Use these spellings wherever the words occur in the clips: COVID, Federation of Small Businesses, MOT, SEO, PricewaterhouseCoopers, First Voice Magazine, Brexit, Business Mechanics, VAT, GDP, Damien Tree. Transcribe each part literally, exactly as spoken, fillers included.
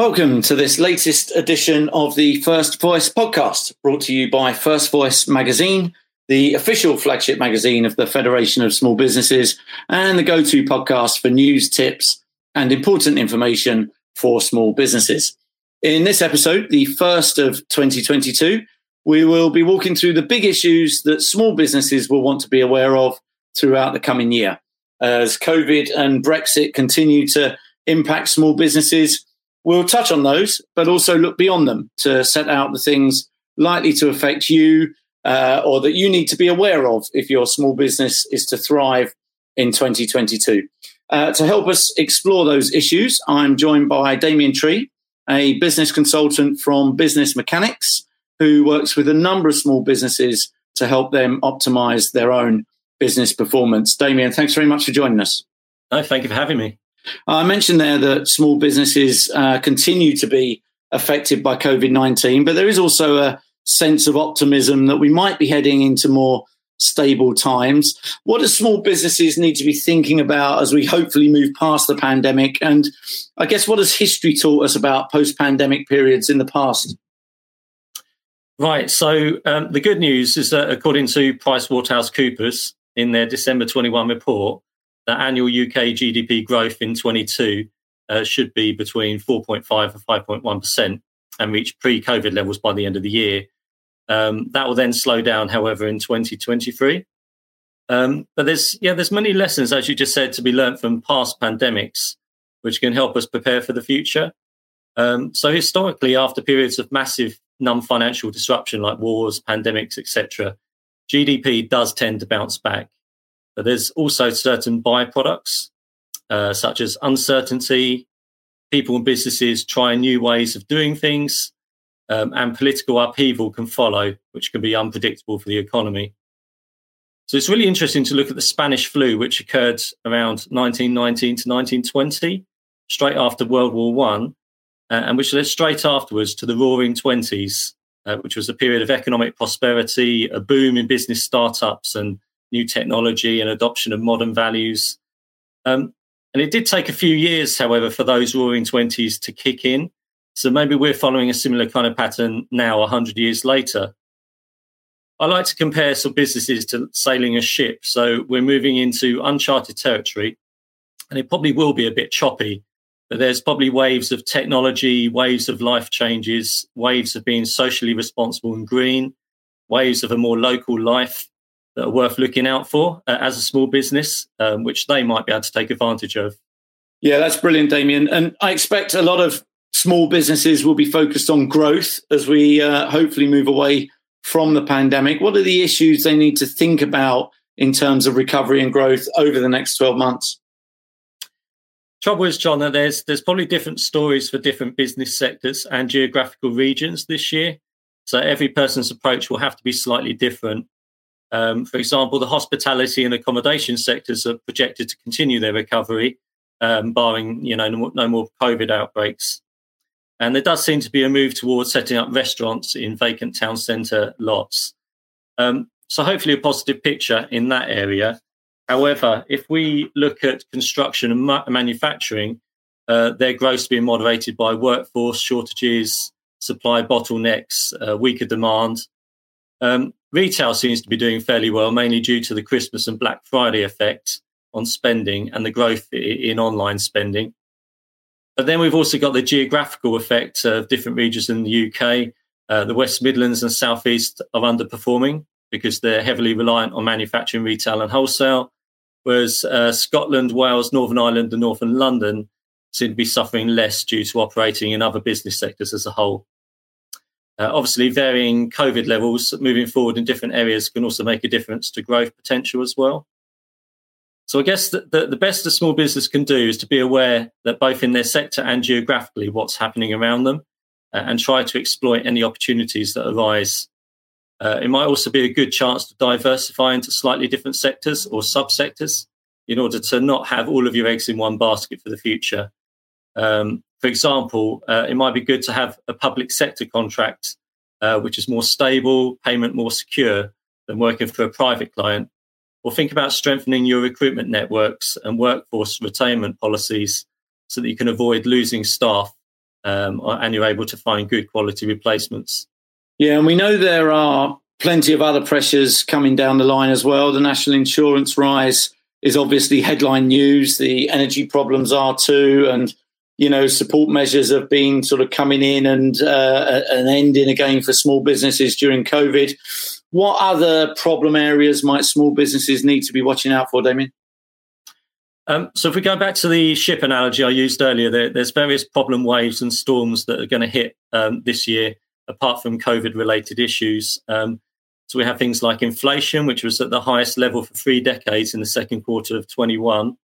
Welcome to this latest edition of the First Voice podcast, brought to you by First Voice Magazine, the official flagship magazine of the Federation of Small Businesses, and the go-to podcast for news, tips, and important information for small businesses. In this episode, the first of twenty twenty-two, we will be walking through the big issues that small businesses will want to be aware of throughout the coming year. As COVID and Brexit continue to impact small businesses, we'll touch on those, but also look beyond them to set out the things likely to affect you uh, or that you need to be aware of if your small business is to thrive in twenty twenty-two. Uh, to help us explore those issues, I'm joined by Damien Tree, a business consultant from Business Mechanics, who works with a number of small businesses to help them optimize their own business performance. Damien, thanks very much for joining us. No, thank you for having me. I mentioned there that small businesses uh, continue to be affected by COVID nineteen, but there is also a sense of optimism that we might be heading into more stable times. What do small businesses need to be thinking about as we hopefully move past the pandemic? And I guess what has history taught us about post-pandemic periods in the past? Right. So um, the good news is that according to PricewaterhouseCoopers in their December twenty-one report, the annual U K G D P growth in twenty-two uh, should be between four point five and five point one percent and reach pre-COVID levels by the end of the year. Um, that will then slow down, however, in twenty twenty-three. Um, but there's yeah, there's many lessons, as you just said, to be learnt from past pandemics, which can help us prepare for the future. Um, so historically, after periods of massive non-financial disruption like wars, pandemics, et cetera, G D P does tend to bounce back. But there's also certain byproducts, uh, such as uncertainty, people and businesses trying new ways of doing things, um, and political upheaval can follow, which can be unpredictable for the economy. So it's really interesting to look at the Spanish flu, which occurred around nineteen nineteen to nineteen twenty, straight after World War One, uh, and which led straight afterwards to the Roaring Twenties, uh, which was a period of economic prosperity, a boom in business startups and new technology and adoption of modern values. Um, and it did take a few years, however, for those Roaring Twenties to kick in. So maybe we're following a similar kind of pattern now, one hundred years later. I like to compare some businesses to sailing a ship. So we're moving into uncharted territory, and it probably will be a bit choppy, but there's probably waves of technology, waves of life changes, waves of being socially responsible and green, waves of a more local life that are worth looking out for uh, as a small business, um, which they might be able to take advantage of. Yeah, that's brilliant, Damien. And I expect a lot of small businesses will be focused on growth as we uh, hopefully move away from the pandemic. What are the issues they need to think about in terms of recovery and growth over the next twelve months? Trouble is, John, that there's, there's probably different stories for different business sectors and geographical regions this year. So every person's approach will have to be slightly different. Um, for example, the hospitality and accommodation sectors are projected to continue their recovery, um, barring you know no, no more COVID outbreaks. And there does seem to be a move towards setting up restaurants in vacant town centre lots. Um, so hopefully a positive picture in that area. However, if we look at construction and ma- manufacturing, uh, their growth is being moderated by workforce shortages, supply bottlenecks, uh, weaker demand. Um, Retail seems to be doing fairly well, mainly due to the Christmas and Black Friday effect on spending and the growth in online spending. But then we've also got the geographical effect of different regions in the U K. Uh, the West Midlands and South East are underperforming because they're heavily reliant on manufacturing, retail and wholesale, whereas uh, Scotland, Wales, Northern Ireland and Northern London seem to be suffering less due to operating in other business sectors as a whole. Uh, obviously, varying COVID levels moving forward in different areas can also make a difference to growth potential as well. So I guess the, the, the best a small business can do is to be aware that both in their sector and geographically what's happening around them uh, and try to exploit any opportunities that arise. Uh, it might also be a good chance to diversify into slightly different sectors or subsectors in order to not have all of your eggs in one basket for the future. Um, For example, uh, it might be good to have a public sector contract, uh, which is more stable, payment more secure than working for a private client. Or think about strengthening your recruitment networks and workforce retention policies so that you can avoid losing staff um, and you're able to find good quality replacements. Yeah, and we know there are plenty of other pressures coming down the line as well. The national insurance rise is obviously headline news. The energy problems are too, and you know, support measures have been sort of coming in and uh, and ending again for small businesses during COVID. What other problem areas might small businesses need to be watching out for, Damien? Um, so if we go back to the ship analogy I used earlier, there, there's various problem waves and storms that are going to hit um, this year, apart from COVID-related issues. Um, so we have things like inflation, which was at the highest level for three decades in the second quarter of twenty-one.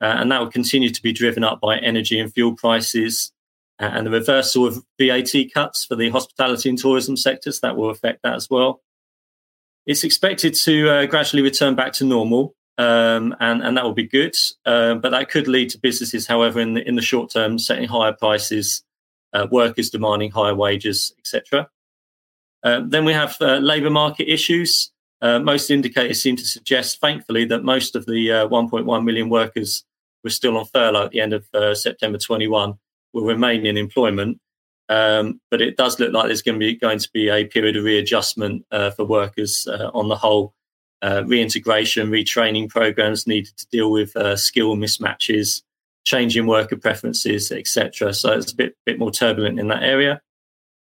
Uh, and that will continue to be driven up by energy and fuel prices uh, and the reversal of V A T cuts for the hospitality and tourism sectors. That will affect that as well. It's expected to uh, gradually return back to normal, um, and, and that will be good. Uh, but that could lead to businesses, however, in the, in the short term, setting higher prices, uh, workers demanding higher wages, et cetera. Uh, then we have uh, labour market issues. Uh, most indicators seem to suggest, thankfully, that most of the uh, one point one million workers who were still on furlough at the end of uh, September twenty-one will remain in employment. Um, but it does look like there's going to be going to be a period of readjustment uh, for workers uh, on the whole. Uh, reintegration, retraining programs needed to deal with uh, skill mismatches, changing worker preferences, et cetera. So it's a bit, bit more turbulent in that area.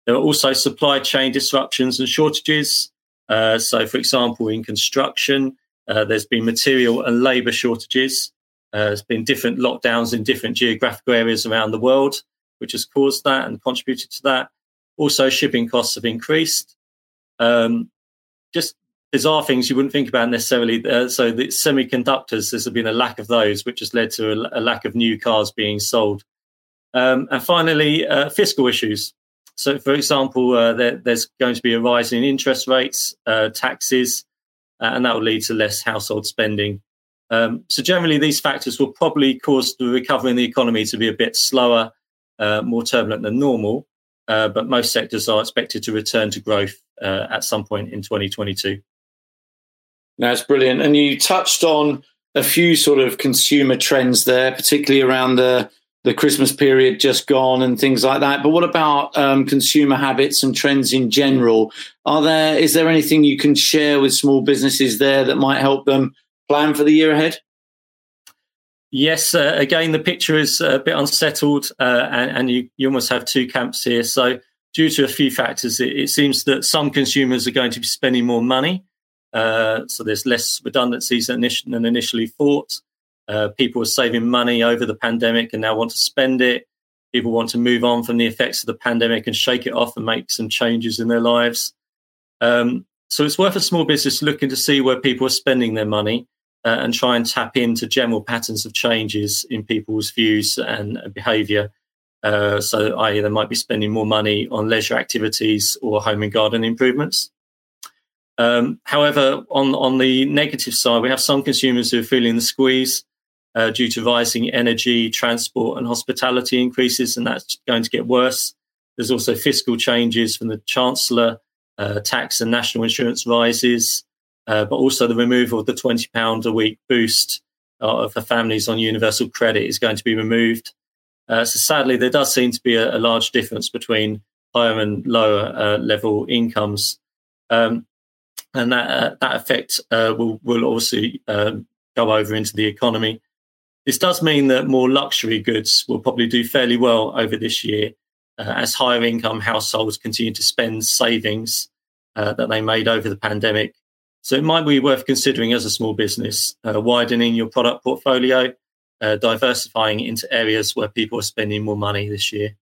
There are also supply chain disruptions and shortages. Uh, so, for example, in construction, uh, there's been material and labour shortages. Uh, there's been different lockdowns in different geographical areas around the world, which has caused that and contributed to that. Also, shipping costs have increased. Um, just bizarre things you wouldn't think about necessarily. Uh, so, the semiconductors, there's been a lack of those, which has led to a, a lack of new cars being sold. Um, and finally, uh, fiscal issues. So, for example, uh, there, there's going to be a rise in interest rates, uh, taxes, uh, and that will lead to less household spending. Um, so generally, these factors will probably cause the recovery in the economy to be a bit slower, uh, more turbulent than normal, uh, but most sectors are expected to return to growth uh, at some point in twenty twenty-two. That's brilliant. And you touched on a few sort of consumer trends there, particularly around the the Christmas period just gone and things like that. But what about um, consumer habits and trends in general? Are there, is there anything you can share with small businesses there that might help them plan for the year ahead? Yes. Uh, again, the picture is a bit unsettled uh, and, and you, you almost have two camps here. So due to a few factors, it, it seems that some consumers are going to be spending more money. Uh, so there's less redundancies than initially thought. Uh, people are saving money over the pandemic and now want to spend it. People want to move on from the effects of the pandemic and shake it off and make some changes in their lives. Um, so it's worth a small business looking to see where people are spending their money uh, and try and tap into general patterns of changes in people's views and behaviour. Uh, so that is they might be spending more money on leisure activities or home and garden improvements. Um, however, on, on the negative side, we have some consumers who are feeling the squeeze. Uh, due to rising energy, transport and hospitality increases, and that's going to get worse. There's also fiscal changes from the Chancellor, uh, tax and national insurance rises, uh, but also the removal of the twenty pounds a week boost uh, for families on universal credit is going to be removed. Uh, so sadly, there does seem to be a, a large difference between higher and lower uh, level incomes. Um, and that uh, that effect uh, will, will also uh, go over into the economy. This does mean that more luxury goods will probably do fairly well over this year uh, as higher income households continue to spend savings uh, that they made over the pandemic. So it might be worth considering as a small business, uh, widening your product portfolio, uh, diversifying into areas where people are spending more money this year.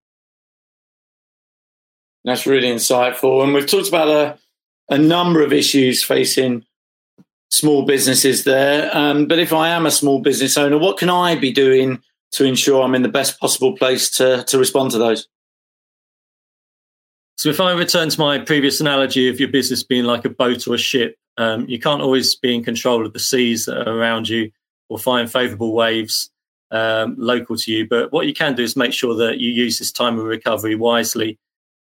That's really insightful. And we've talked about a, a number of issues facing small businesses there. Um, but if I am a small business owner, what can I be doing to ensure I'm in the best possible place to, to respond to those? So if I return to my previous analogy of your business being like a boat or a ship, um, you can't always be in control of the seas that are around you or find favourable waves um, local to you. But what you can do is make sure that you use this time of recovery wisely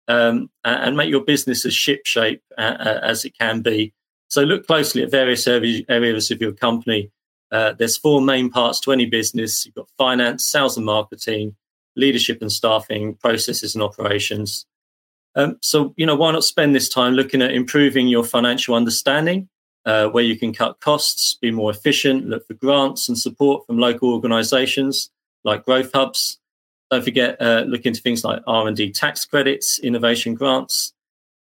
um, and make your business as ship-shape as it can be. So look closely at various areas of your company. Uh, there's four main parts to any business. You've got finance, sales and marketing, leadership and staffing, processes and operations. Um, so, you know, why not spend this time looking at improving your financial understanding, uh, where you can cut costs, be more efficient, look for grants and support from local organisations like growth hubs. Don't forget, uh, look into things like R and D tax credits, innovation grants.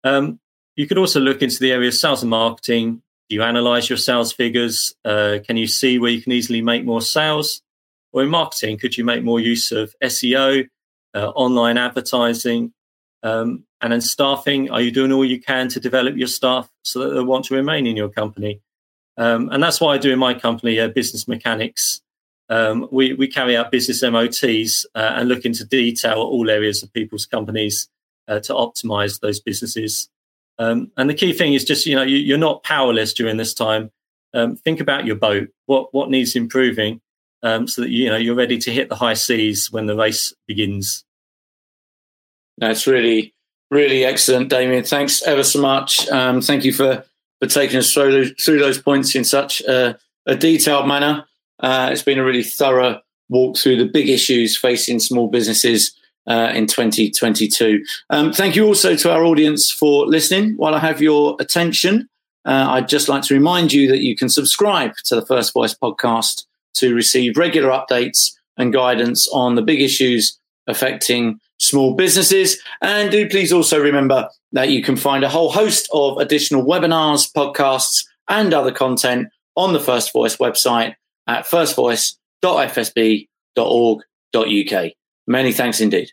Um, you could also look into the area of sales and marketing. Do you analyse your sales figures? Uh, can you see where you can easily make more sales? Or in marketing, could you make more use of S E O, uh, online advertising? Um, and then staffing, are you doing all you can to develop your staff so that they want to remain in your company? Um, and that's why I do in my company, uh, Business Mechanics. Um, we, we carry out business M O Ts uh, and look into detail all areas of people's companies uh, to optimize those businesses. Um, and the key thing is just, you know, you, you're not powerless during this time. Um, think about your boat, what what needs improving um, so that, you know, you're ready to hit the high seas when the race begins. That's really, really excellent, Damien. Thanks ever so much. Um, thank you for, for taking us through, through those points in such a, a detailed manner. Uh, it's been a really thorough walk through the big issues facing small businesses uh, in twenty twenty-two. Um, thank you also to our audience for listening. While I have your attention, uh, I'd just like to remind you that you can subscribe to the First Voice podcast to receive regular updates and guidance on the big issues affecting small businesses. And do please also remember that you can find a whole host of additional webinars, podcasts, and other content on the First Voice website at first voice dot f s b dot org dot u k. Many thanks indeed.